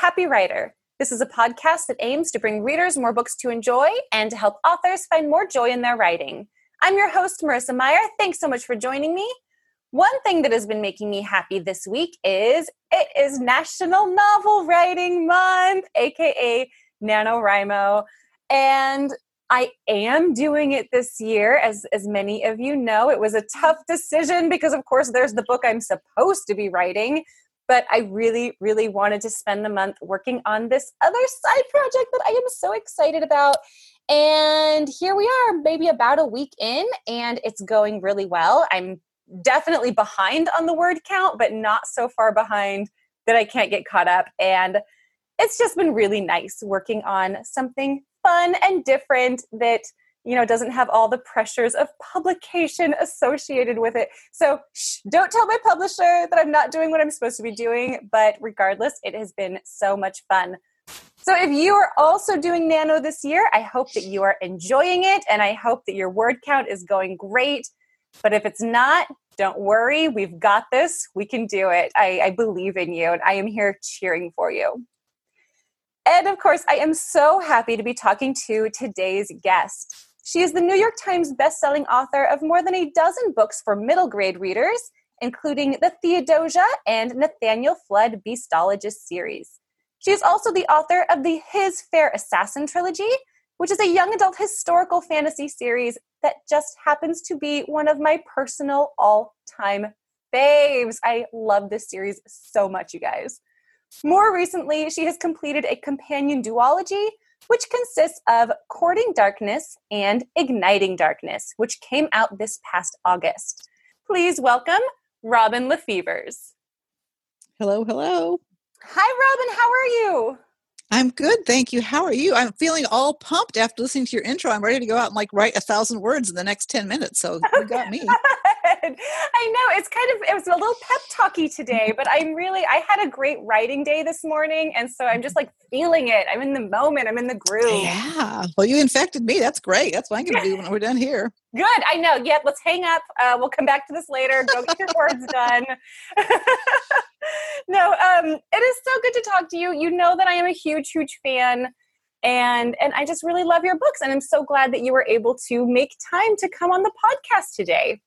Happy Writer. This is a podcast that aims to bring readers more books to enjoy and to help authors find more joy in their writing. I'm your host, Marissa Meyer. Thanks so much for joining me. One thing that has been making me happy this week is it is National Novel Writing Month, aka NaNoWriMo. And I am doing it this year, as many of you know. It was a tough decision because, of course, there's the book I'm supposed to be writing, but I really, really wanted to spend the month working on this other side project that I am so excited about. And here we are, maybe about a week in, and it's going really well. I'm definitely behind on the word count, but not so far behind that I can't get caught up. And it's just been really nice working on something fun and different that, you know, doesn't have all the pressures of publication associated with it. So don't tell my publisher that I'm not doing what I'm supposed to be doing, but regardless, it has been so much fun. So if you are also doing Nano this year, I hope that you are enjoying it, and I hope that your word count is going great. But if it's not, don't worry. We've got this. We can do it. I believe in you, and I am here cheering for you. And of course, I am so happy to be talking to today's guest. She is the New York Times bestselling author of more than a dozen books for middle grade readers, including the Theodosia and Nathaniel Flood Beastologist series. She is also the author of the His Fair Assassin trilogy, which is a young adult historical fantasy series that just happens to be one of my personal all-time faves. I love this series so much, you guys. More recently, she has completed a companion duology, which consists of Courting Darkness and Igniting Darkness, which came out this past August. Please welcome Robin LaFevers. Hello, hello. Hi, Robin. How are you? I'm good, thank you. How are you? I'm feeling all pumped after listening to your intro. I'm ready to go out and write 1,000 words in the next 10 minutes. So you got me. I know it was a little pep talky today, but I had a great writing day this morning, and so I'm just feeling it. I'm in the moment. I'm in the groove. Yeah. Well, you infected me. That's great. That's what I'm going to do when we're done here. Good. I know. Yeah. Let's hang up. We'll come back to this later. Go get your words done. No. It is so good to talk to you. You know that I am a huge fan. And I just really love your books. And I'm so glad that you were able to make time to come on the podcast today.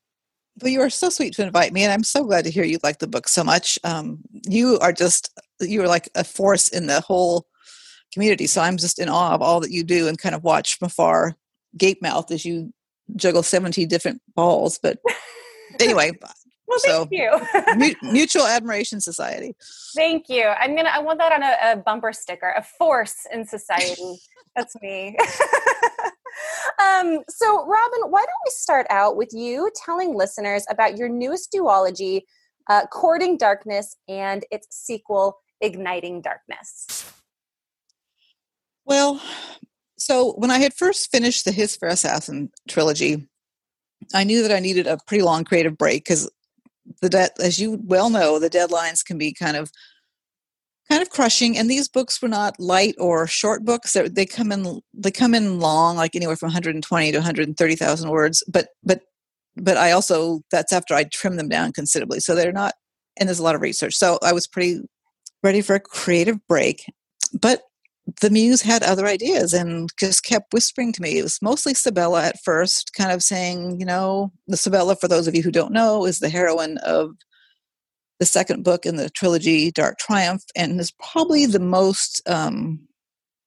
Well, you are so sweet to invite me, and I'm so glad to hear you like the book so much. You are like a force in the whole community, so I'm just in awe of all that you do and kind of watch from afar, gape-mouthed as you juggle 70 different balls. But anyway, well, so, thank you. Mutual Admiration Society. Thank you. I want that on a bumper sticker, a force in society. That's me. So, Robin, why don't we start out with you telling listeners about your newest duology, Courting Darkness, and its sequel, Igniting Darkness? Well, so when I had first finished the His Fair Assassin trilogy, I knew that I needed a pretty long creative break because, as you well know, the deadlines can be kind of crushing, and these books were not light or short books. They come in long, like anywhere from 120 to 130,000 words. But I also, that's after I trim them down considerably. So they're not, and there's a lot of research. So I was pretty ready for a creative break. But the muse had other ideas and just kept whispering to me. It was mostly Sabella at first, kind of saying, the Sabella, for those of you who don't know, is the heroine of the second book in the trilogy, Dark Triumph, and is probably the most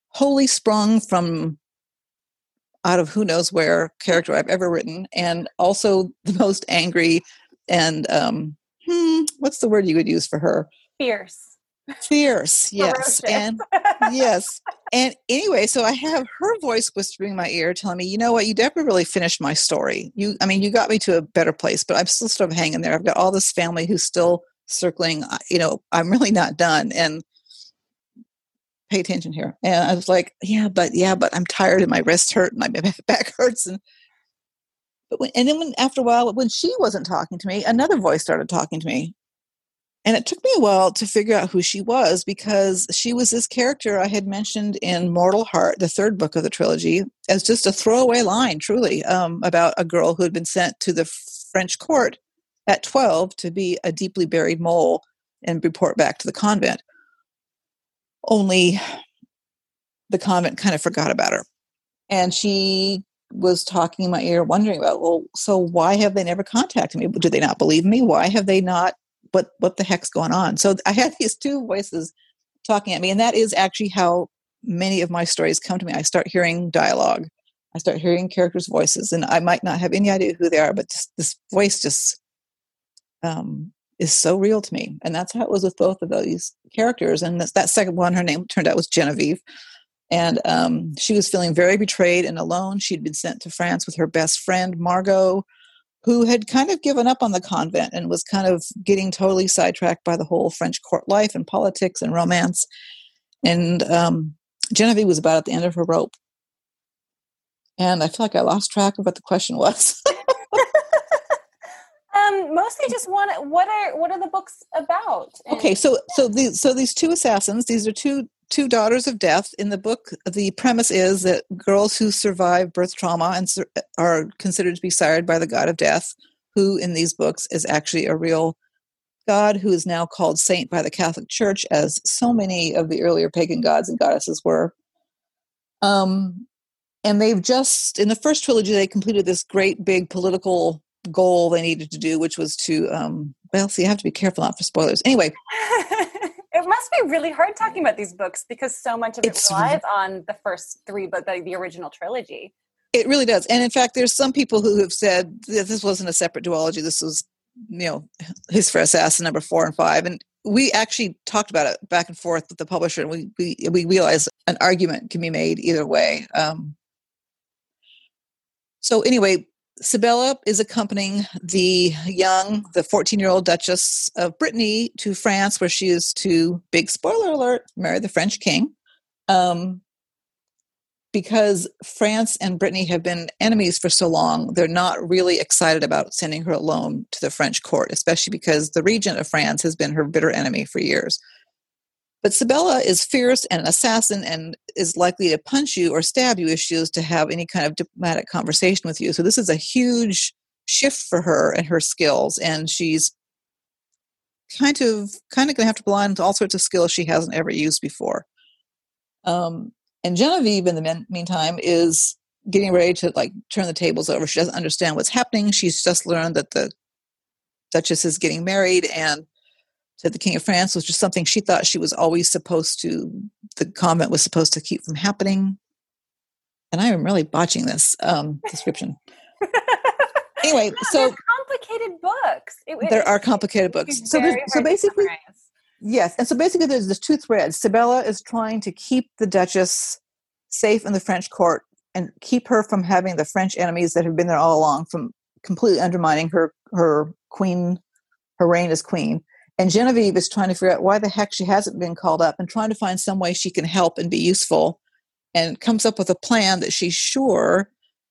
wholly sprung from out of who knows where character I've ever written, and also the most angry and what's the word you would use for her? Fierce, yes. And yes. And anyway, so I have her voice whispering in my ear telling me, you know what, you never really finished my story. You got me to a better place, but I'm still sort of hanging there. I've got all this family who's still circling, I'm really not done. And pay attention here. And I was like, yeah, but I'm tired and my wrists hurt and my back hurts. And then after a while, when she wasn't talking to me, another voice started talking to me. And it took me a while to figure out who she was, because she was this character I had mentioned in Mortal Heart, the third book of the trilogy, as just a throwaway line, truly, about a girl who had been sent to the French court at 12 to be a deeply buried mole and report back to the convent. only the convent kind of forgot about her. And she was talking in my ear, wondering about, well, so why have they never contacted me? Do they not believe me? Why have they not? What the heck's going on? So I had these two voices talking at me, and that is actually how many of my stories come to me. I start hearing dialogue. I start hearing characters' voices, and I might not have any idea who they are, but just, this voice just is so real to me. And that's how it was with both of those characters. And that second one, her name turned out was Genevieve. And she was feeling very betrayed and alone. She'd been sent to France with her best friend, Margot, who had kind of given up on the convent and was kind of getting totally sidetracked by the whole French court life and politics and romance. And Genevieve was about at the end of her rope. And I feel like I lost track of what the question was. Mostly just what are the books about? Okay, so these two assassins, these are two daughters of death. In the book, the premise is that girls who survive birth trauma and are considered to be sired by the god of death, who in these books is actually a real god who is now called saint by the Catholic Church, as so many of the earlier pagan gods and goddesses were. And they've just, in the first trilogy, they completed this great big political goal they needed to do, which was to, you have to be careful not for spoilers. Anyway. It must be really hard talking about these books because so much of it relies on the first three, but the original trilogy. It really does. And in fact, there's some people who have said that this wasn't a separate duology. This was, His Fair Assassin number 4 and 5. And we actually talked about it back and forth with the publisher, and we realized an argument can be made either way. So anyway, Sibella is accompanying the 14-year-old Duchess of Brittany to France, where she is to, big spoiler alert, marry the French king. Because France and Brittany have been enemies for so long, they're not really excited about sending her alone to the French court, especially because the regent of France has been her bitter enemy for years. But Sibella is fierce and an assassin and is likely to punch you or stab you if she is to have any kind of diplomatic conversation with you. So this is a huge shift for her and her skills. And she's kind of going to have to rely on all sorts of skills she hasn't ever used before. And Genevieve, in the meantime, is getting ready to turn the tables over. She doesn't understand what's happening. She's just learned that the Duchess is getting married and that the King of France was just something she thought she was always supposed to, the convent was supposed to keep from happening. And I am really botching this description. Anyway, so complicated books. There are complicated books. So basically, yes. And so basically there's this two threads. Sibella is trying to keep the Duchess safe in the French court and keep her from having the French enemies that have been there all along from completely undermining her queen, her reign as queen. And Genevieve is trying to figure out why the heck she hasn't been called up and trying to find some way she can help and be useful, and comes up with a plan that she's sure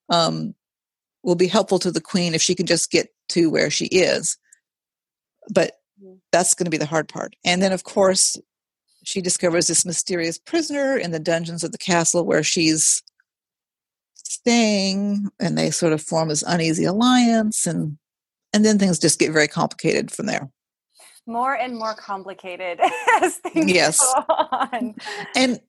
will be helpful to the queen if she can just get to where she is. But that's going to be the hard part. And then, of course, she discovers this mysterious prisoner in the dungeons of the castle where she's staying, and they sort of form this uneasy alliance, and then things just get very complicated from there. More and more complicated as things go on. And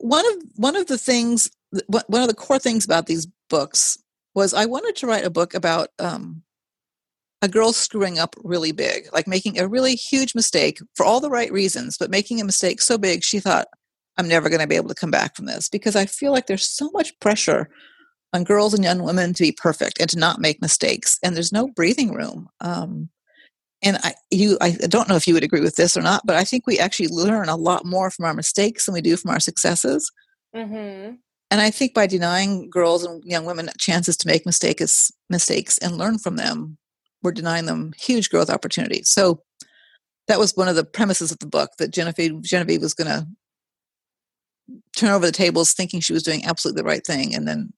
one of the core things about these books was I wanted to write a book about a girl screwing up really big, like making a really huge mistake for all the right reasons, but making a mistake so big she thought, I'm never going to be able to come back from this, because I feel like there's so much pressure on girls and young women to be perfect and to not make mistakes, and there's no breathing room. And I don't know if you would agree with this or not, but I think we actually learn a lot more from our mistakes than we do from our successes. Mm-hmm. And I think by denying girls and young women chances to make mistakes and learn from them, we're denying them huge growth opportunities. So that was one of the premises of the book, that Genevieve was going to turn over the tables thinking she was doing absolutely the right thing, and then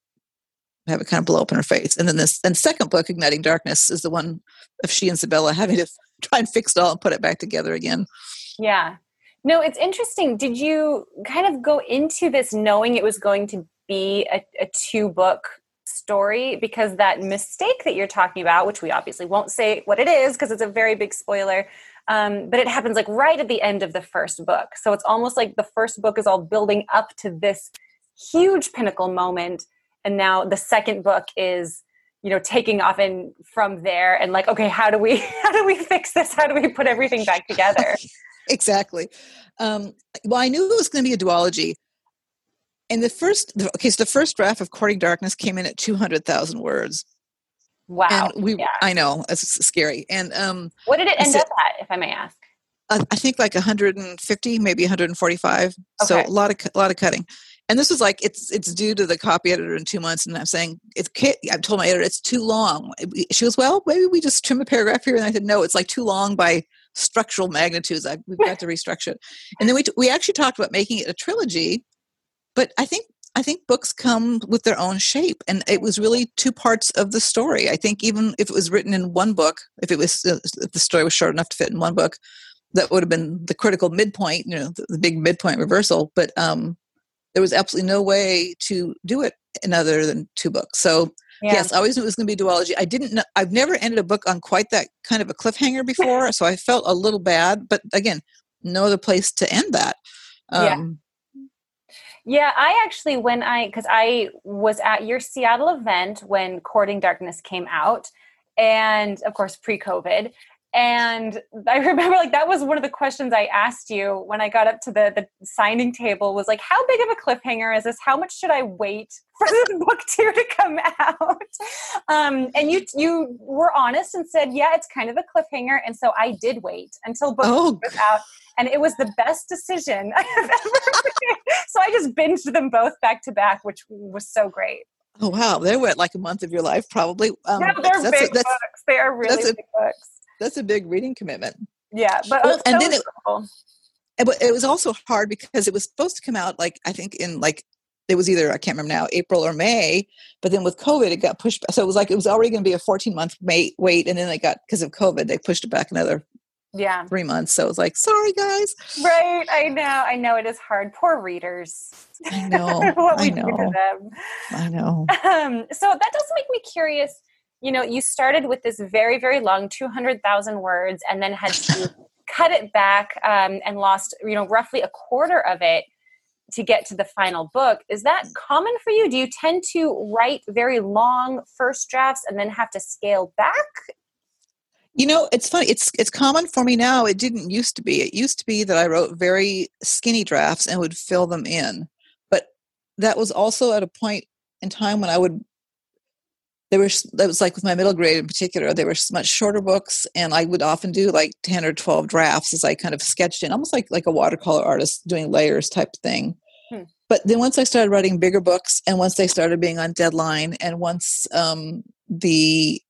have it kind of blow up in her face. And then second book, Igniting Darkness, is the one of she and Sibella having to try and fix it all and put it back together again. Yeah. No, it's interesting. Did you kind of go into this knowing it was going to be a two-book story? Because that mistake that you're talking about, which we obviously won't say what it is because it's a very big spoiler, But it happens like right at the end of the first book. So it's almost like the first book is all building up to this huge pinnacle moment. And now the second book is, you know, taking off in from there and like, okay, how do we fix this? How do we put everything back together? Exactly. Well, I knew it was going to be a duology. And the first draft of Courting Darkness came in at 200,000 words. Wow. And I know, it's scary. And what did it end up at, if I may ask? I think like 150, maybe 145. Okay. So a lot of cutting. And this was like, it's due to the copy editor in 2 months. And I'm saying, I told my editor, it's too long. She goes, well, maybe we just trim a paragraph here. And I said, no, it's like too long by structural magnitudes. We've got to restructure it. And then we actually talked about making it a trilogy. But I think books come with their own shape. And it was really two parts of the story. I think even if it was written in one book, if the story was short enough to fit in one book, that would have been the critical midpoint, you know, the big midpoint reversal. But there was absolutely no way to do it in other than two books. So yes, I always knew it was going to be a duology. I didn't know, I've never ended a book on quite that kind of a cliffhanger before. So I felt a little bad, but again, no other place to end that. Yeah, I actually, because I was at your Seattle event when Courting Darkness came out, and of course pre-COVID, and I remember like that was one of the questions I asked you when I got up to the signing table was like, how big of a cliffhanger is this? How much should I wait for the book two to come out? And you were honest and said, yeah, it's kind of a cliffhanger. And so I did wait until book two was out. And it was the best decision I have ever made. So I just binged them both back to back, which was so great. Oh, wow. They were like a month of your life, probably. They're big books. They are really big books. That's a big reading commitment. Yeah. But it was also hard because it was supposed to come out like, I think in like, it was either, I can't remember now, April or May, but then with COVID, it got pushed back. So it was like, it was already going to be a 14-month wait. And then because of COVID, they pushed it back another 3 months. So it was like, sorry guys. Right. I know it is hard. Poor readers. I know. what we do to them. I know. So that does make me curious. You know, you started with this very, very long 200,000 words and then had to cut it back and lost, you know, roughly a quarter of it to get to the final book. Is that common for you? Do you tend to write very long first drafts and then have to scale back? You know, it's funny. It's common for me now. It didn't used to be. It used to be that I wrote very skinny drafts and would fill them in. But that was also at a point in time when that was like with my middle grade in particular, they were much shorter books. And I would often do like 10 or 12 drafts as I kind of sketched in, almost like a watercolor artist doing layers type thing. But then once I started writing bigger books and once they started being on deadline and once the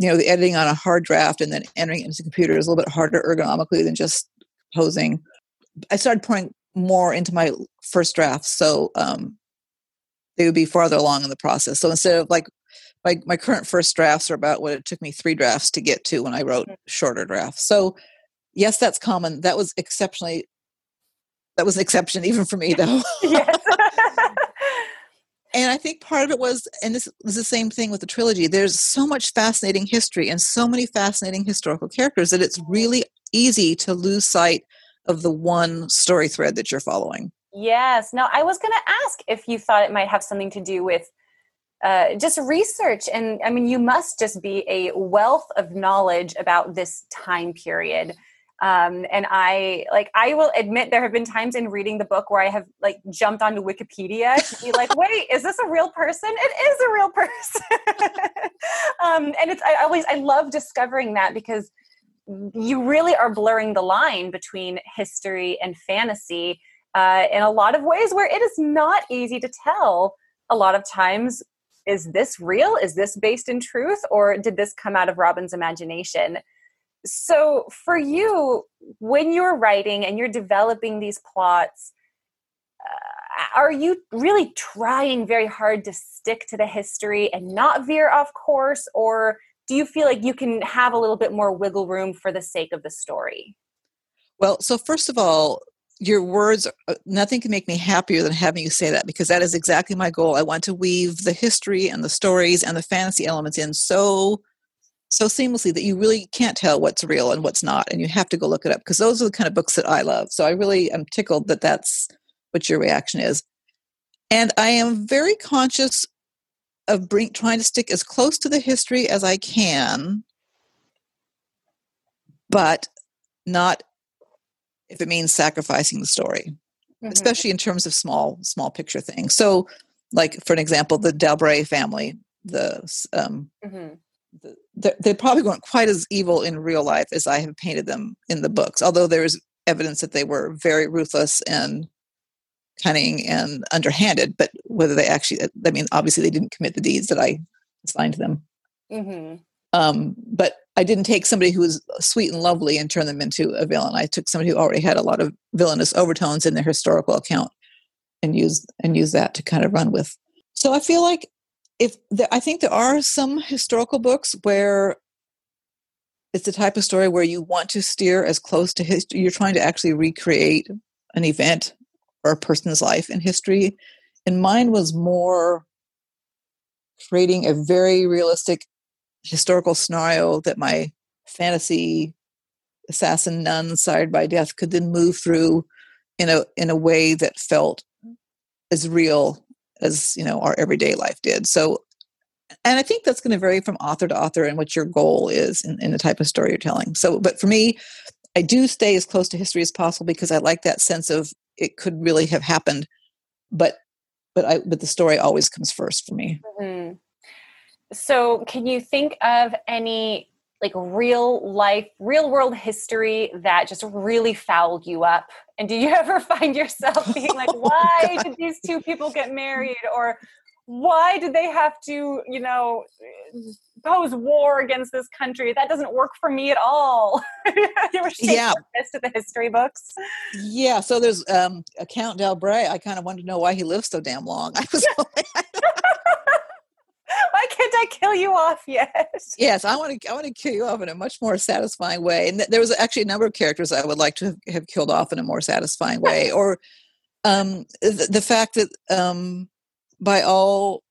editing on a hard draft and then entering it into the computer is a little bit harder ergonomically than just posing. I started pouring more into my first draft. So they would be farther along in the process. So instead of like my current first drafts are about what it took me 3 drafts to get to when I wrote shorter drafts. So yes, that's common. That was an exception even for me though. Yes. And I think part of it was, and this was the same thing with the trilogy, there's so much fascinating history and so many fascinating historical characters that it's really easy to lose sight of the one story thread that you're following. Yes. Now, I was going to ask if you thought it might have something to do with just research. And I mean, you must just be a wealth of knowledge about this time period. And I will admit there have been times in reading the book where I have like jumped onto Wikipedia to be like, wait, is this a real person? It is a real person. And I love discovering that because you really are blurring the line between history and fantasy, in a lot of ways where it is not easy to tell a lot of times. Is this real? Is this based in truth? Or did this come out of Robin's imagination? So for you, when you're writing and you're developing these plots, are you really trying very hard to stick to the history and not veer off course? Or do you feel like you can have a little bit more wiggle room for the sake of the story? Well, so first of all, your words, nothing can make me happier than having you say that, because that is exactly my goal. I want to weave the history and the stories and the fantasy elements in so so seamlessly that you really can't tell what's real and what's not. And you have to go look it up because those are the kind of books that I love. So I really am tickled that that's what your reaction is. And I am very conscious of trying to stick as close to the history as I can, but not if it means sacrificing the story, mm-hmm. especially in terms of small picture things. So like, for an example, the Dalbray family, mm-hmm. They probably weren't quite as evil in real life as I have painted them in the books, although there is evidence that they were very ruthless and cunning and underhanded, but whether they actually, I mean, obviously they didn't commit the deeds that I assigned to them. Mm-hmm. But I didn't take somebody who was sweet and lovely and turn them into a villain. I took somebody who already had a lot of villainous overtones in their historical account and used that to kind of run with. So I feel like I think there are some historical books where it's the type of story where you want to steer as close to history. You're trying to actually recreate an event or a person's life in history. And mine was more creating a very realistic historical scenario that my fantasy assassin nun sired by death could then move through in a way that felt as real as, you know, our everyday life did. So, and I think that's going to vary from author to author and what your goal is in the type of story you're telling. So, but for me, I do stay as close to history as possible because I like that sense of it could really have happened, but the story always comes first for me. Mm-hmm. So can you think of any like real life, real world history that just really fouled you up? And did you ever find yourself being like, why did these two people get married? Or why did they have to, you know, pose war against this country? That doesn't work for me at all. You were shaking your fist at the history books. Yeah. So there's Count Dalbray. I kind of wanted to know why he lived so damn long. I was why can't I kill you off yet? Yes, I want to kill you off in a much more satisfying way. And there was actually a number of characters I would like to have killed off in a more satisfying way. Or the fact that by all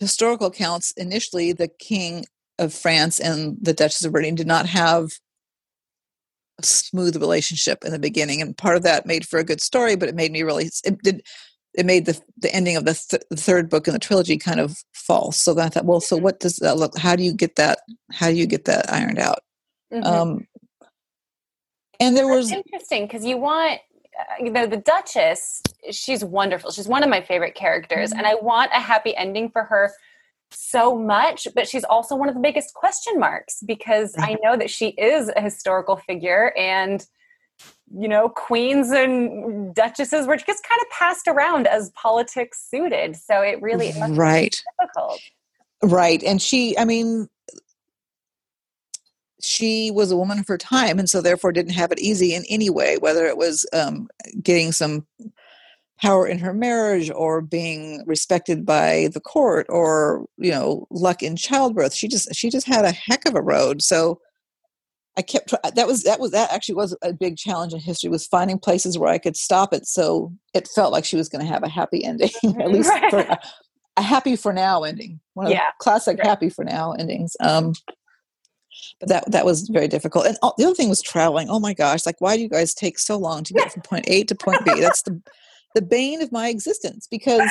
historical accounts, initially the King of France and the Duchess of Burgundy did not have a smooth relationship in the beginning. And part of that made for a good story, but it made me really... It made the ending of the third book in the trilogy kind of false. So then I thought, well, so what does that look? How do you get that? How do you get that ironed out? Mm-hmm. And that's interesting because you want, you know, the Duchess. She's wonderful. She's one of my favorite characters, mm-hmm. and I want a happy ending for her so much. But she's also one of the biggest question marks because I know that she is a historical figure and, you know, queens and duchesses were just kind of passed around as politics suited. So it really is difficult. Right. And she was a woman of her time and so therefore didn't have it easy in any way, whether it was getting some power in her marriage or being respected by the court or, you know, luck in childbirth. She just had a heck of a road. So I kept, that actually was a big challenge in history, was finding places where I could stop it. So it felt like she was going to have a happy ending, at least for a happy for now ending. One of the classic happy for now endings. But that was very difficult. And the other thing was traveling. Oh my gosh. Like, why do you guys take so long to get from point A to point B? That's the bane of my existence because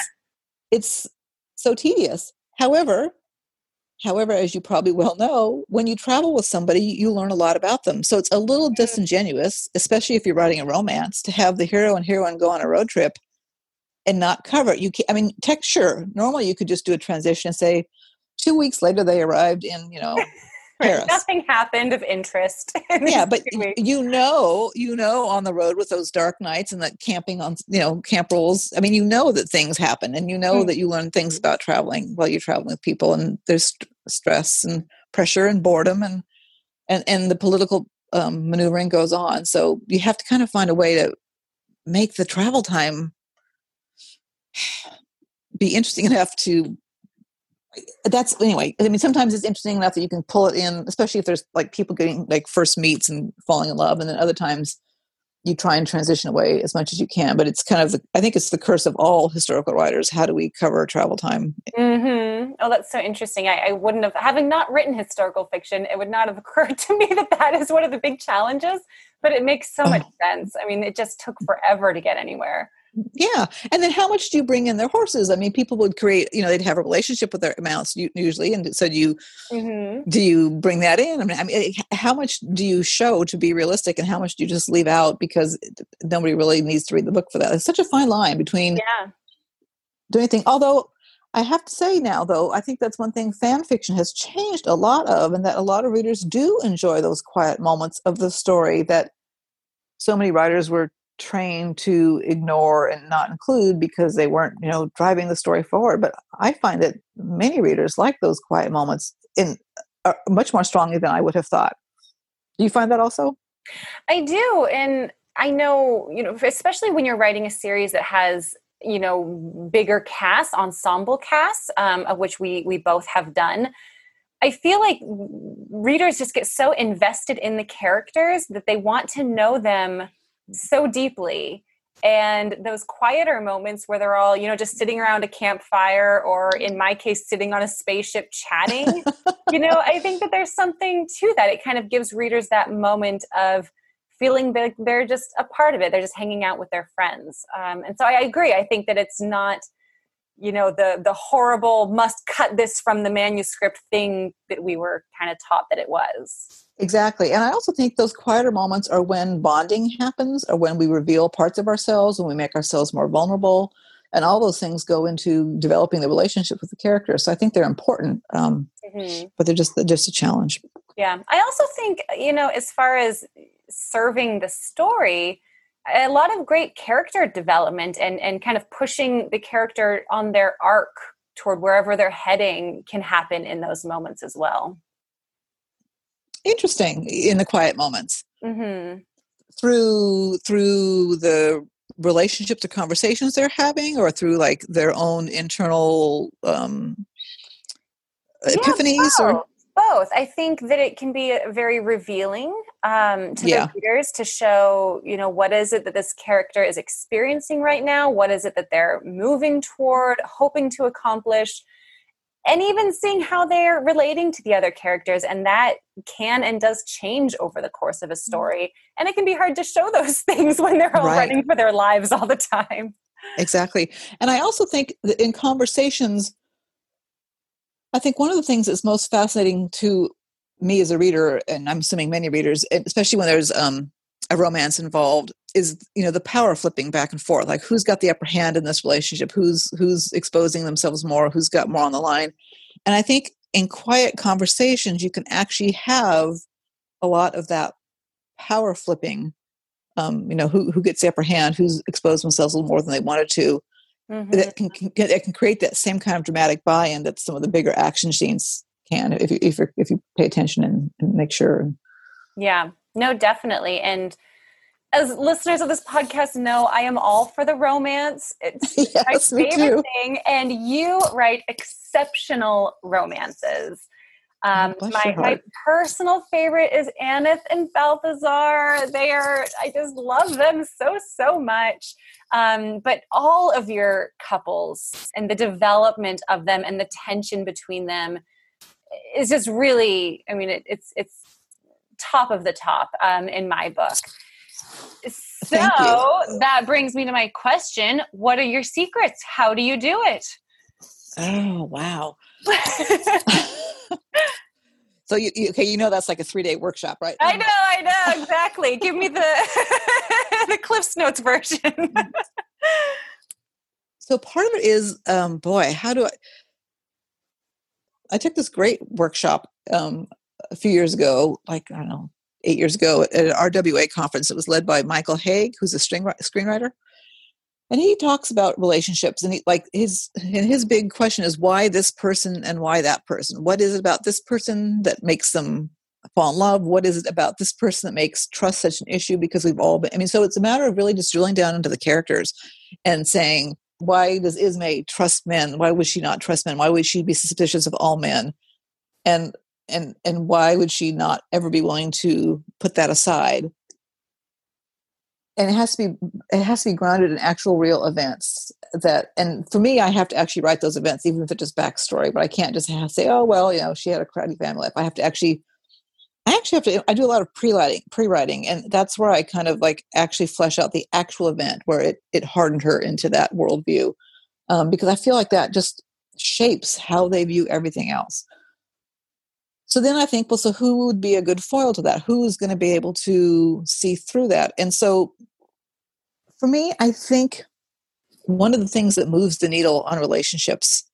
it's so tedious. However, as you probably well know, when you travel with somebody, you learn a lot about them. So it's a little disingenuous, especially if you're writing a romance, to have the hero and heroine go on a road trip and not cover it. Sure, normally you could just do a transition and say, 2 weeks later they arrived in, you know, Paris. Nothing happened of interest. But you know, on the road with those dark nights and that camping on, you know, camp rules. I mean, you know that things happen and you know that you learn things about traveling while you're traveling with people, and there's stress and pressure and boredom and the political maneuvering goes on. So you have to kind of find a way to make the travel time be interesting enough to... I mean, sometimes it's interesting enough that you can pull it in, especially if there's like people getting like first meets and falling in love. And then other times you try and transition away as much as you can, but it's kind of, I think it's the curse of all historical writers. How do we cover travel time? Mm-hmm. Oh, that's so interesting. I wouldn't have, having not written historical fiction, it would not have occurred to me that that is one of the big challenges, but it makes so much sense. I mean, it just took forever to get anywhere. Yeah. And then how much do you bring in their horses? I mean, people would create, you know, they'd have a relationship with their mounts usually. And so do you bring that in? I mean, how much do you show to be realistic and how much do you just leave out because nobody really needs to read the book for that? It's such a fine line between doing anything. Although I have to say now, though, I think that's one thing fan fiction has changed a lot of, and that a lot of readers do enjoy those quiet moments of the story that so many writers were trained to ignore and not include because they weren't, you know, driving the story forward. But I find that many readers like those quiet moments in much more strongly than I would have thought. Do you find that also? I do. And I know, you know, especially when you're writing a series that has, you know, bigger casts, ensemble casts, of which we both have done, I feel like readers just get so invested in the characters that they want to know them so deeply. And those quieter moments where they're all, you know, just sitting around a campfire, or in my case, sitting on a spaceship chatting, you know, I think that there's something to that. It kind of gives readers that moment of feeling that they're just a part of it. They're just hanging out with their friends. And so I agree. I think that it's not, you know, the horrible must cut this from the manuscript thing that we were kind of taught that it was. Exactly. And I also think those quieter moments are when bonding happens, or when we reveal parts of ourselves, when we make ourselves more vulnerable, and all those things go into developing the relationship with the character. So I think they're important, but they're just a challenge. Yeah. I also think, you know, as far as serving the story, a lot of great character development and kind of pushing the character on their arc toward wherever they're heading can happen in those moments as well. Interesting. In the quiet moments. Mm-hmm. Through the relationships or conversations they're having, or through like their own internal epiphanies? Both. Or? Both. I think that it can be very revealing to the readers to show, you know, what is it that this character is experiencing right now? What is it that they're moving toward, hoping to accomplish? And even seeing how they're relating to the other characters. And that can and does change over the course of a story. And it can be hard to show those things when they're all running for their lives all the time. Exactly. And I also think that in conversations, I think one of the things that's most fascinating to me as a reader, and I'm assuming many readers, especially when there's a romance involved, is, you know, the power flipping back and forth, like who's got the upper hand in this relationship, who's exposing themselves more, who's got more on the line. And I think in quiet conversations, you can actually have a lot of that power flipping, you know, who gets the upper hand, who's exposed themselves a little more than they wanted to, that can create that same kind of dramatic buy-in that some of the bigger action scenes can, if you pay attention and make sure. Yeah, no, definitely. And as listeners of this podcast know, I am all for the romance. It's my favorite thing. And you write exceptional romances. My personal favorite is Aneth and Balthazar. I just love them so much. But all of your couples and the development of them and the tension between them is just really, I mean, it's top of the top in my book. So that brings me to my question. What are your secrets? How do you do it? Oh, wow. So you know, that's like a 3-day workshop, right? I know. Exactly. Give me the the Cliff's Notes version. So part of it is, I took this great workshop a few years ago, like, I don't know, 8 years ago at an RWA conference. It was led by Michael Hauge, who's a screenwriter. And he talks about relationships, and his big question is why this person and why that person. What is it about this person that makes them fall in love? What is it about this person that makes trust such an issue? Because we've all been, I mean, so it's a matter of really just drilling down into the characters and saying, why does Ismay trust men? Why would she not trust men? Why would she be suspicious of all men? And why would she not ever be willing to put that aside? and it has to be grounded in actual real events. And for me, I have to actually write those events, even if it's just backstory. But I can't just say, oh, well, you know, she had a crowded family life. I do a lot of pre-writing, and that's where I kind of like actually flesh out the actual event where it hardened her into that worldview. Because I feel like that just shapes how they view everything else. So then I think, well, so who would be a good foil to that? Who's going to be able to see through that? And so for me, I think one of the things that moves the needle on relationships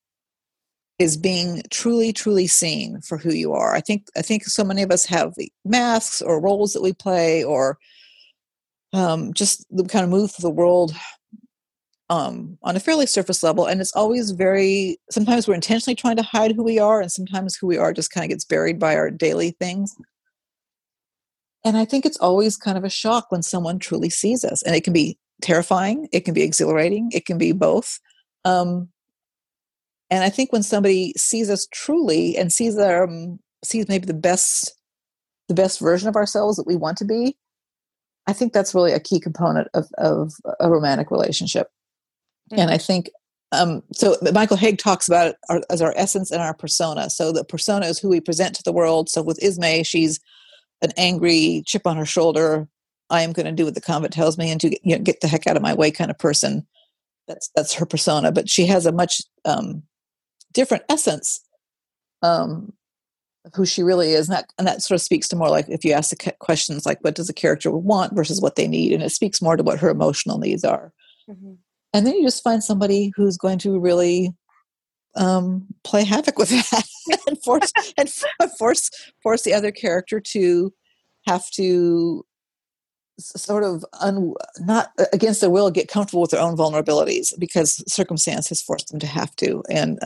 is being truly, truly seen for who you are. I think so many of us have the masks or roles that we play, or just the kind of move through the world on a fairly surface level. And it's always sometimes we're intentionally trying to hide who we are, and sometimes who we are just kind of gets buried by our daily things. And I think it's always kind of a shock when someone truly sees us, and it can be terrifying. It can be exhilarating. It can be both. And I think when somebody sees us truly and sees maybe the best version of ourselves that we want to be, I think that's really a key component of a romantic relationship. Mm-hmm. And I think so Michael Hauge talks about it as our essence and our persona. So the persona is who we present to the world. So with Ismay, she's an angry, chip on her shoulder, I am going to do what the convent tells me and to get the heck out of my way kind of person. That's her persona. But she has a much different essence of who she really is. And that sort of speaks to more like if you ask the questions like what does a character want versus what they need. And it speaks more to what her emotional needs are. Mm-hmm. And then you just find somebody who's going to really play havoc with that and force the other character to have to sort of not against their will get comfortable with their own vulnerabilities because circumstance has forced them to have to. And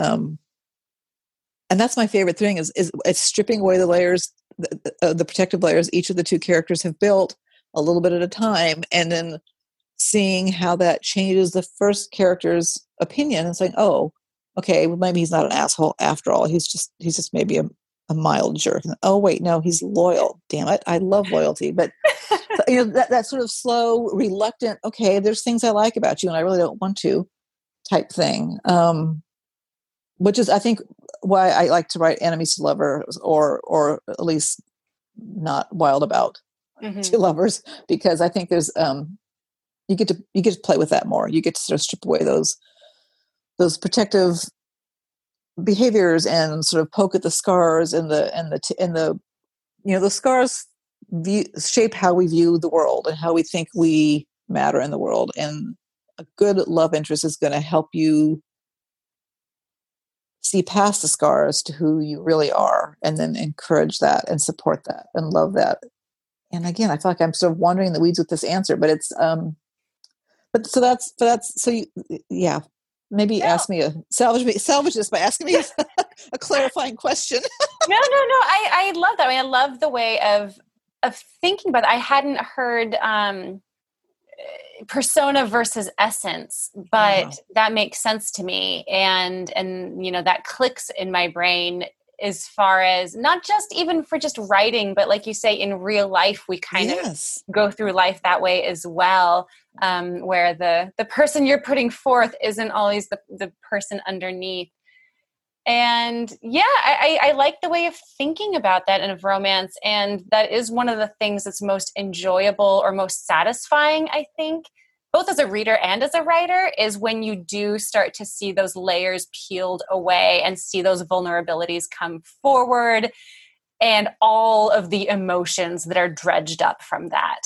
that's my favorite thing is it's stripping away the layers, the protective layers each of the two characters have built a little bit at a time, and then seeing how that changes the first character's opinion and saying, oh, okay, well, maybe he's not an asshole after all. He's just maybe a mild jerk. And, oh wait, no, he's loyal. Damn it. I love loyalty. But you know, that sort of slow, reluctant, okay, there's things I like about you and I really don't want to type thing. Which is, I think, why I like to write enemies to lovers or at least not wild about to lovers, because I think there's, you get to play with that more. You get to sort of strip away those protective behaviors and sort of poke at the scars and the you know, the scars shape how we view the world and how we think we matter in the world. And a good love interest is going to help you see past the scars to who you really are, and then encourage that and support that and love that. And again, I feel like I'm sort of wandering in the weeds with this answer, but it's, so maybe ask me salvage this by asking me a clarifying question. No. I love that. I mean, I love the way of thinking about it. I hadn't heard persona versus essence, but that makes sense to me. And, you know, that clicks in my brain as far as not just even for just writing, but like you say, in real life, we kind of go through life that way as well, where the person you're putting forth isn't always the person underneath. And yeah, I like the way of thinking about that and of romance. And that is one of the things that's most enjoyable or most satisfying, I think, both as a reader and as a writer, is when you do start to see those layers peeled away and see those vulnerabilities come forward and all of the emotions that are dredged up from that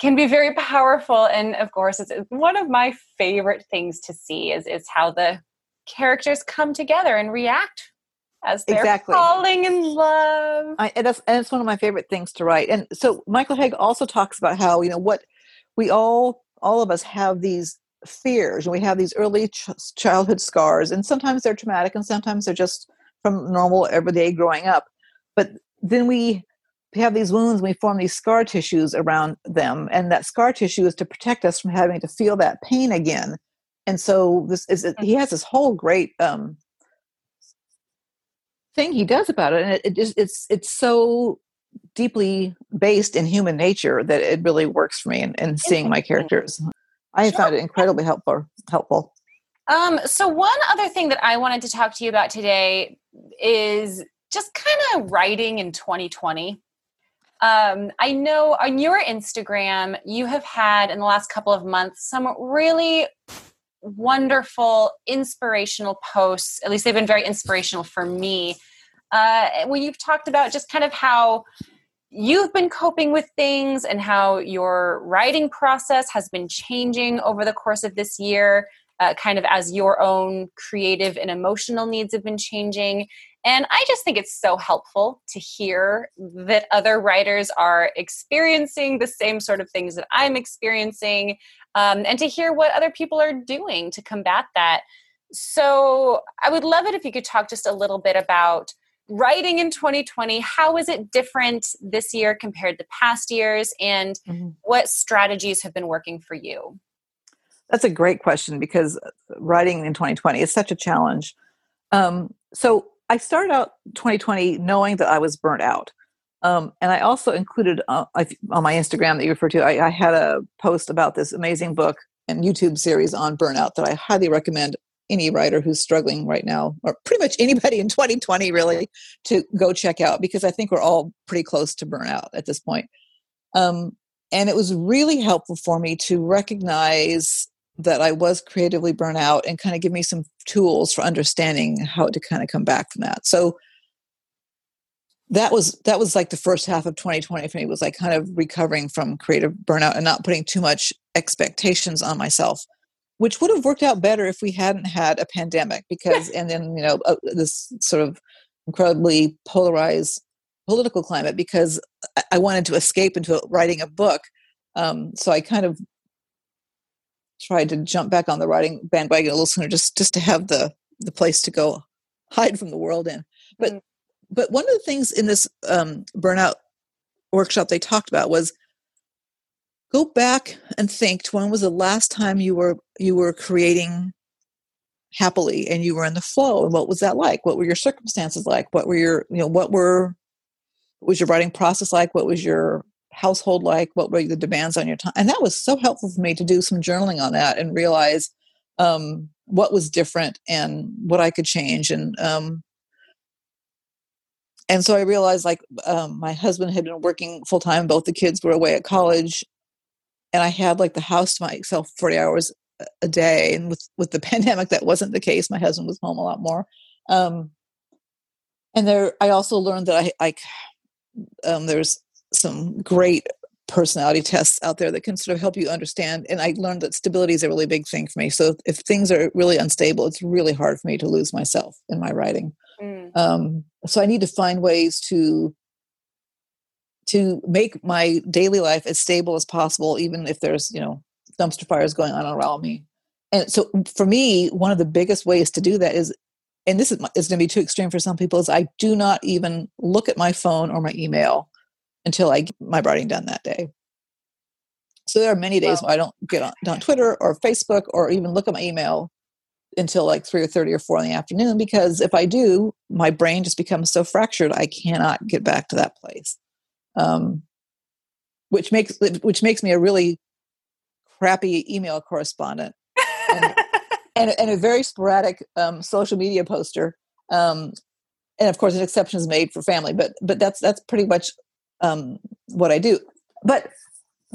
can be very powerful. And of course, it's one of my favorite things to see is how the characters come together and react as they're falling in love. And it's one of my favorite things to write. And so Michael Hauge also talks about how, you know, what we all of us have these fears, and we have these early childhood scars, and sometimes they're traumatic and sometimes they're just from normal everyday growing up. But then we have these wounds and we form these scar tissues around them. And that scar tissue is to protect us from having to feel that pain again. And so he has this whole great thing he does about it, and it's so deeply based in human nature that it really works for me in seeing my characters. I have found it incredibly helpful. So one other thing that I wanted to talk to you about today is just kind of writing in 2020. I know on your Instagram, you have had in the last couple of months some really wonderful, inspirational posts. At least they've been very inspirational for me. When you've talked about just kind of how you've been coping with things and how your writing process has been changing over the course of this year, kind of as your own creative and emotional needs have been changing. And I just think it's so helpful to hear that other writers are experiencing the same sort of things that I'm experiencing, and to hear what other people are doing to combat that. So I would love it if you could talk just a little bit about writing in 2020. How is it different this year compared to past years? And what strategies have been working for you? That's a great question, because writing in 2020 is such a challenge. So I started out 2020 knowing that I was burnt out. And I also included on my Instagram that you refer to, I had a post about this amazing book and YouTube series on burnout that I highly recommend any writer who's struggling right now, or pretty much anybody in 2020 really, to go check out, because I think we're all pretty close to burnout at this point. And it was really helpful for me to recognize that I was creatively burnt out and kind of give me some tools for understanding how to kind of come back from that. So that was like the first half of 2020 for me, was like kind of recovering from creative burnout and not putting too much expectations on myself, which would have worked out better if we hadn't had a pandemic, because, and then, this sort of incredibly polarized political climate, because I wanted to escape into writing a book. So I kind of tried to jump back on the writing bandwagon a little sooner, just to have the place to go hide from the world in. But one of the things in this burnout workshop they talked about was, go back and think to when was the last time you were creating happily and you were in the flow, and what was that like? What were your circumstances like? What were your, what was your writing process like? What was your household like? What were the demands on your time? And that was so helpful for me to do some journaling on that and realize what was different and what I could change. And so I realized, my husband had been working full time. Both the kids were away at college. And I had the house to myself 40 hours a day. And with the pandemic, that wasn't the case. My husband was home a lot more. And there, I also learned that there's some great personality tests out there that can sort of help you understand. And I learned that stability is a really big thing for me. So if things are really unstable, it's really hard for me to lose myself in my writing. So I need to find ways to make my daily life as stable as possible, even if there's, dumpster fires going on around me. And so for me, one of the biggest ways to do that is, and this is going to be too extreme for some people, is I do not even look at my phone or my email until I get my writing done that day. So there are many days where I don't get on Twitter or Facebook or even look at my email until 3:30 or 4 in the afternoon, because if I do, my brain just becomes so fractured, I cannot get back to that place. Which makes me a really crappy email correspondent and a very sporadic social media poster. And of course, an exception is made for family, but that's pretty much what I do.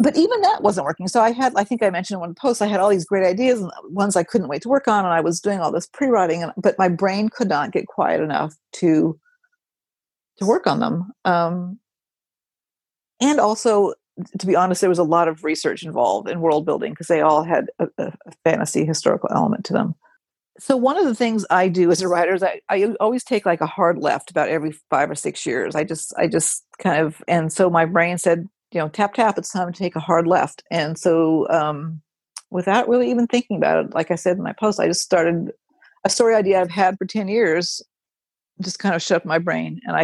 But even that wasn't working. So I think I mentioned in one post, I had all these great ideas and ones I couldn't wait to work on, and I was doing all this pre-writing, but my brain could not get quiet enough to work on them. And also, to be honest, there was a lot of research involved in world building, because they all had a fantasy historical element to them. So one of the things I do as a writer is I always take a hard left about every 5 or 6 years. I just kind of, and so my brain said, tap, tap, it's time to take a hard left. And so without really even thinking about it, like I said in my post, I just started a story idea I've had for 10 years, just kind of shut up my brain. And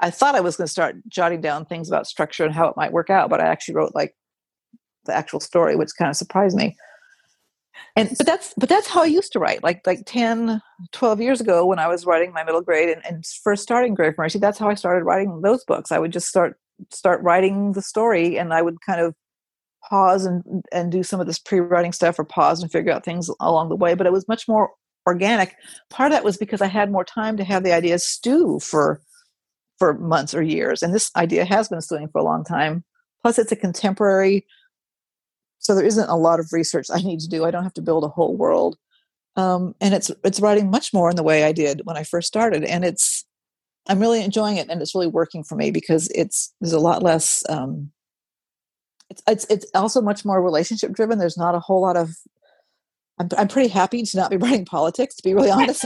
I thought I was going to start jotting down things about structure and how it might work out, but I actually wrote the actual story, which kind of surprised me. And but that's how I used to write. Like 10, 12 years ago when I was writing my middle grade and first starting Grave Mercy, that's how I started writing those books. I would just start writing the story, and I would kind of pause and do some of this pre-writing stuff, or pause and figure out things along the way. But it was much more organic. Part of that was because I had more time to have the ideas stew for months or years. And this idea has been stewing for a long time. Plus it's a contemporary, so there isn't a lot of research I need to do. I don't have to build a whole world. And it's writing much more in the way I did when I first started. And I'm really enjoying it, and it's really working for me because there's a lot less, it's also much more relationship driven. There's not a whole lot of, I'm pretty happy to not be writing politics, to be really honest.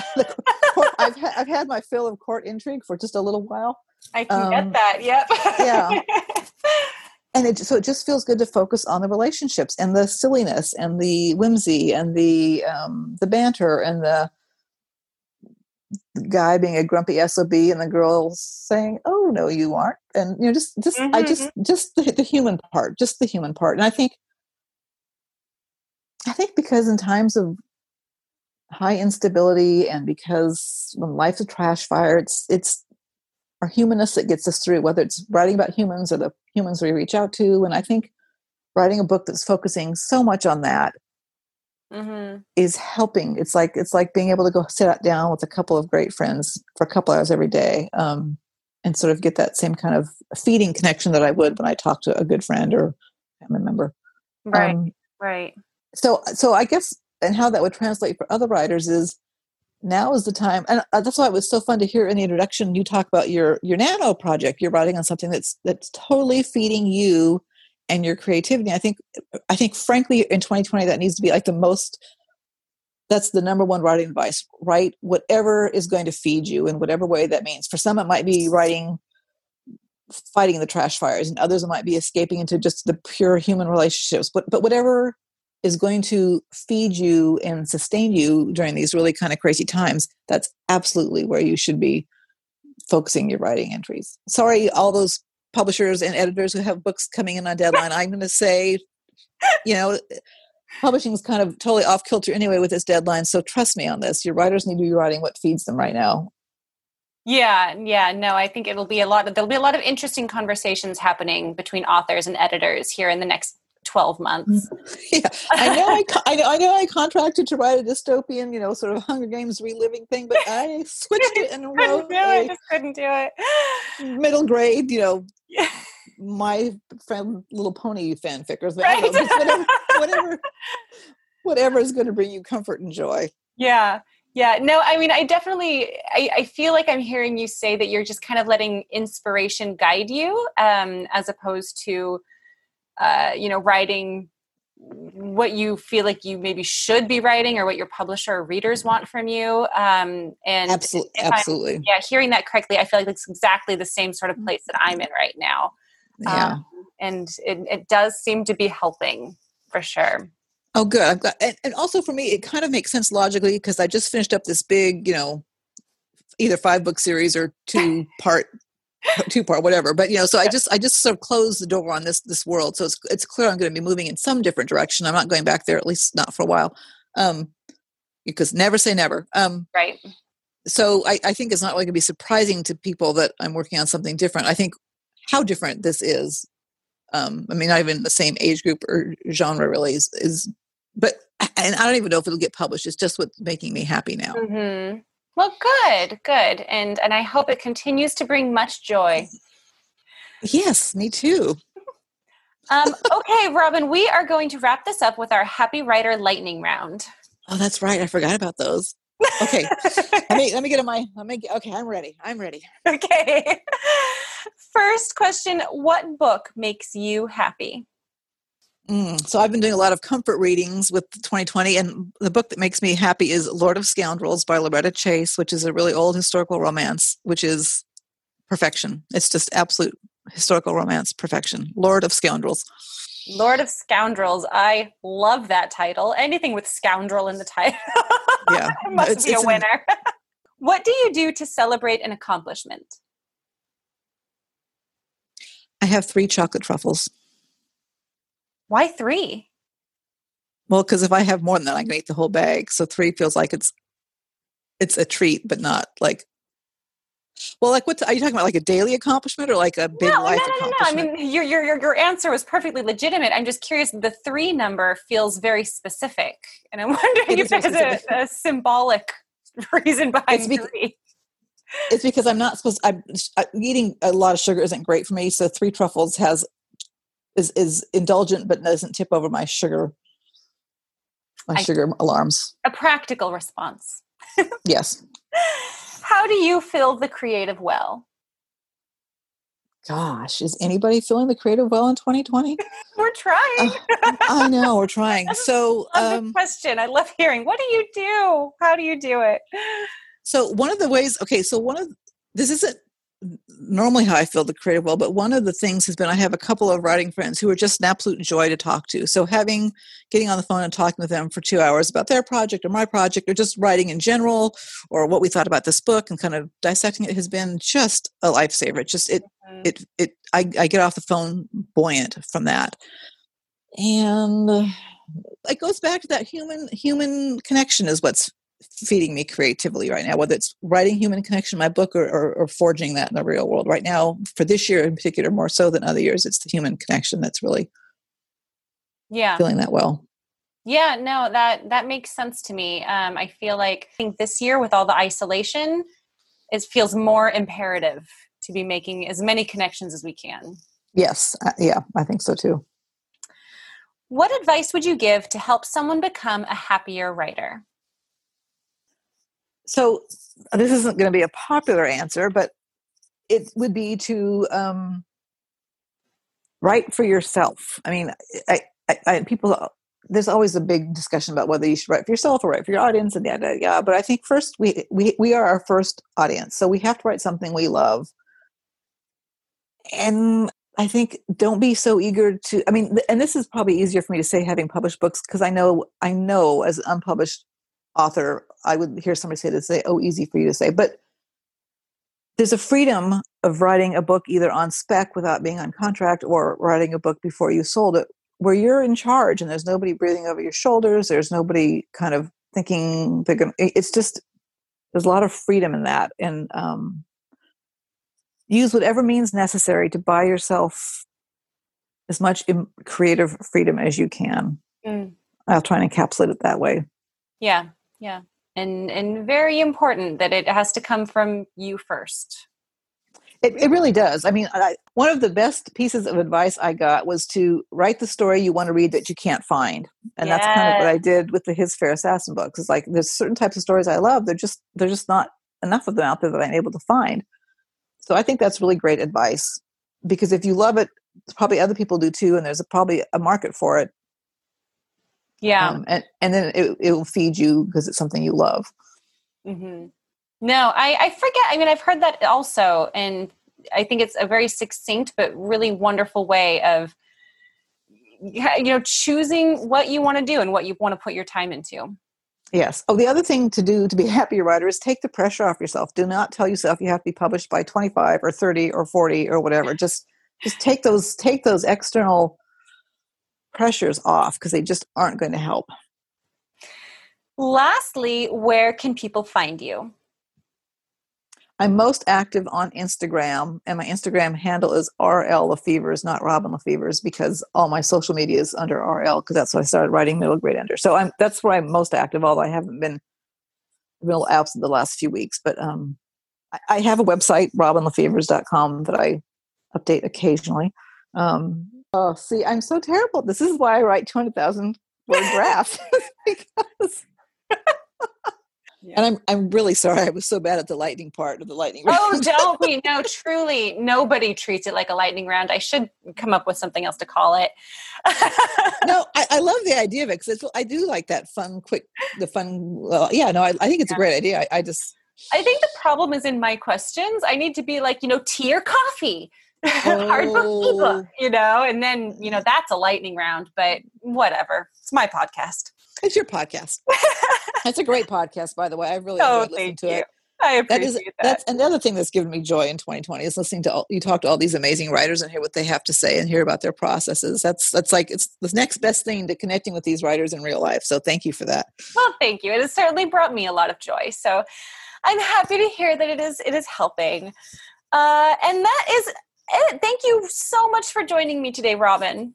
I've had my fill of court intrigue for just a little while. I can get that. Yep. Yeah. And so it just feels good to focus on the relationships and the silliness and the whimsy and the banter and the guy being a grumpy SOB and the girl saying, "Oh no, you aren't." And just mm-hmm. I just the human part. And I think because in times of high instability, and because when life's a trash fire, it's our humanness that gets us through, whether it's writing about humans or the humans we reach out to. And I think writing a book that's focusing so much on that mm-hmm. is helping. It's like being able to go sit down with a couple of great friends for a couple hours every day, and sort of get that same kind of feeding connection that I would when I talk to a good friend or family member. Right. Right. So I guess, and how that would translate for other writers is, now is the time. And that's why it was so fun to hear in the introduction you talk about your nano project. You're writing on something that's totally feeding you and your creativity. I think frankly in 2020 that needs to be like that's the number one writing advice. Write whatever is going to feed you in whatever way that means. For some it might be writing fighting the trash fires, and others it might be escaping into just the pure human relationships. But whatever is going to feed you and sustain you during these really kind of crazy times, that's absolutely where you should be focusing your writing entries. Sorry, all those publishers and editors who have books coming in on deadline. I'm going to say, publishing is kind of totally off kilter anyway with this deadline. So trust me on this. Your writers need to be writing what feeds them right now. Yeah. No, I think there'll be a lot of interesting conversations happening between authors and editors here in the next 12 months. Yeah. I know I contracted to write a dystopian, sort of Hunger Games reliving thing, but I switched it and wrote couldn't do it. Middle grade, My Little Pony fanfickers. Right. Whatever is going to bring you comfort and joy. Yeah. Yeah, no, I mean, I feel like I'm hearing you say that you're just kind of letting inspiration guide you, as opposed to writing what you feel like you maybe should be writing, or what your publisher or readers want from you. And absolutely. Yeah. Hearing that correctly, I feel like it's exactly the same sort of place that I'm in right now. Yeah. And it does seem to be helping for sure. Oh, good. I'm glad. And also for me, it kind of makes sense logically, because I just finished up this big, either 5-book series or 2-part two-part, whatever. But, so I just sort of closed the door on this world. So it's clear I'm going to be moving in some different direction. I'm not going back there, at least not for a while. Because never say never. Right. So I think it's not really going to be surprising to people that I'm working on something different. I think how different this is. I mean, not even the same age group or genre really is, but, and I don't even know if it'll get published. It's just what's making me happy now. Mm-hmm. Well, good. And I hope it continues to bring much joy. Yes, me too. Okay, Robin, we are going to wrap this up with our Happy Writer lightning round. Oh, that's right. I forgot about those. Okay. Let me get on okay, I'm ready. Okay. First question, what book makes you happy? So I've been doing a lot of comfort readings with 2020, and the book that makes me happy is Lord of Scoundrels by Loretta Chase, which is a really old historical romance, which is perfection. It's just absolute historical romance perfection. Lord of Scoundrels. Lord of Scoundrels. I love that title. Anything with scoundrel in the title. Yeah. It must be a winner. What do you do to celebrate an accomplishment? I have 3 chocolate truffles. Why 3? Well, because if I have more than that, I can eat the whole bag. So 3 feels like it's a treat, but not like. Well, like what are you talking about? Like a daily accomplishment or like a big life accomplishment? No. I mean, your answer was perfectly legitimate. I'm just curious. The 3 number feels very specific, and I'm wondering if there's a symbolic reason behind 3. It's because I'm not supposed. Eating a lot of sugar isn't great for me. So 3 truffles is indulgent, but doesn't tip over my sugar. My sugar alarms. A practical response. Yes. How do you fill the creative well? Gosh, is anybody filling the creative well in 2020? We're trying. I know, we're trying. So, the question. I love hearing. What do you do? How do you do it? So one of the ways, this isn't normally how I fill the creative well, but one of the things has been I have a couple of writing friends who are just an absolute joy to talk to. So getting on the phone and talking with them for 2 hours about their project or my project or just writing in general or what we thought about this book and kind of dissecting it has been just a lifesaver. I get off the phone buoyant from that. And it goes back to that human connection is what's feeding me creatively right now, whether it's writing human connection in my book or forging that in the real world right now. For this year in particular, more so than other years, it's the human connection that's really feeling that well. Yeah, no, that makes sense to me. I feel like this year with all the isolation, it feels more imperative to be making as many connections as we can. Yes. Yeah, I think so too. What advice would you give to help someone become a happier writer? So this isn't going to be a popular answer, but it would be to write for yourself. I mean, there's always a big discussion about whether you should write for yourself or write for your audience and yada, yada, yada. But I think first we are our first audience. So we have to write something we love. And I think don't be so eager to, and this is probably easier for me to say having published books, because I know as an unpublished author, I would hear somebody say, oh, easy for you to say, but there's a freedom of writing a book either on spec without being on contract or writing a book before you sold it where you're in charge and there's nobody breathing over your shoulders. There's nobody kind of thinking there's a lot of freedom in that, and use whatever means necessary to buy yourself as much creative freedom as you can. I'll try and encapsulate it that way. Yeah. Yeah. And very important that it has to come from you first. It really does. I mean, one of the best pieces of advice I got was to write the story you want to read that you can't find. And That's kind of what I did with the His Fair Assassin books. It's like, there's certain types of stories I love. They're just not enough of them out there that I'm able to find. So I think that's really great advice, because if you love it, probably other people do too. And there's probably a market for it. Yeah. And then it will feed you because it's something you love. Mm-hmm. No, I forget. I mean, I've heard that also. And I think it's a very succinct, but really wonderful way of, choosing what you want to do and what you want to put your time into. Yes. Oh, the other thing to do to be a happy writer is take the pressure off yourself. Do not tell yourself you have to be published by 25 or 30 or 40 or whatever. Just take those external pressures off, because they just aren't going to help. Lastly, where can people find you? I'm most active on Instagram, and my Instagram handle is RL LaFevers, not Robin LaFevers, because all my social media is under RL, because that's what I started writing middle grade under. So that's where I'm most active, although I haven't been real absent the last few weeks. But I have a website, robinlafevers.com, that I update occasionally. Oh, see, I'm so terrible. This is why I write 200,000-word drafts. And I'm really sorry. I was so bad at the lightning part of the lightning round. Oh, don't be. No, truly, nobody treats it like a lightning round. I should come up with something else to call it. No, I love the idea of it, because I do like that fun, quick, I think it's a great idea. I think the problem is in my questions. I need to be like, tea or coffee. Hard book, ebook, and then that's a lightning round, but whatever, it's my podcast. It's your podcast. That's a great podcast, by the way. I really enjoyed listening to it. I appreciate that. That's another thing that's given me joy in 2020 is listening to all, you talk to all these amazing writers and hear what they have to say and hear about their processes. That's like, it's the next best thing to connecting with these writers in real life. So thank you for that. Well, thank you. It has certainly brought me a lot of joy. So I'm happy to hear that it is helping. And that is it. Thank you so much for joining me today, Robin.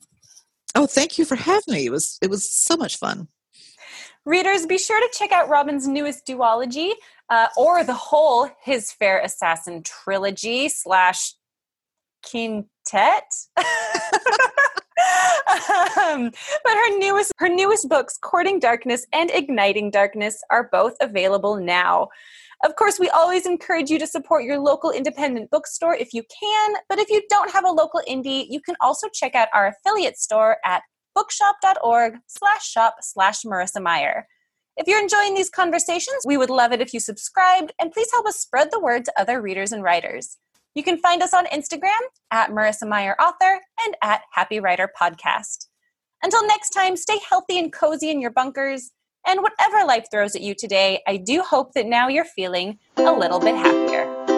Oh, thank you for having me. It was so much fun. Readers, be sure to check out Robin's newest duology, or the whole His Fair Assassin trilogy / quintet. But her newest books, Courting Darkness and Igniting Darkness, are both available now. Of course, we always encourage you to support your local independent bookstore if you can, but if you don't have a local indie, you can also check out our affiliate store at bookshop.org/shop/Marissa Meyer. If you're enjoying these conversations, we would love it if you subscribed, and please help us spread the word to other readers and writers. You can find us on Instagram at Marissa Meyer Author and at Happy Writer Podcast. Until next time, stay healthy and cozy in your bunkers, and whatever life throws at you today, I do hope that now you're feeling a little bit happier.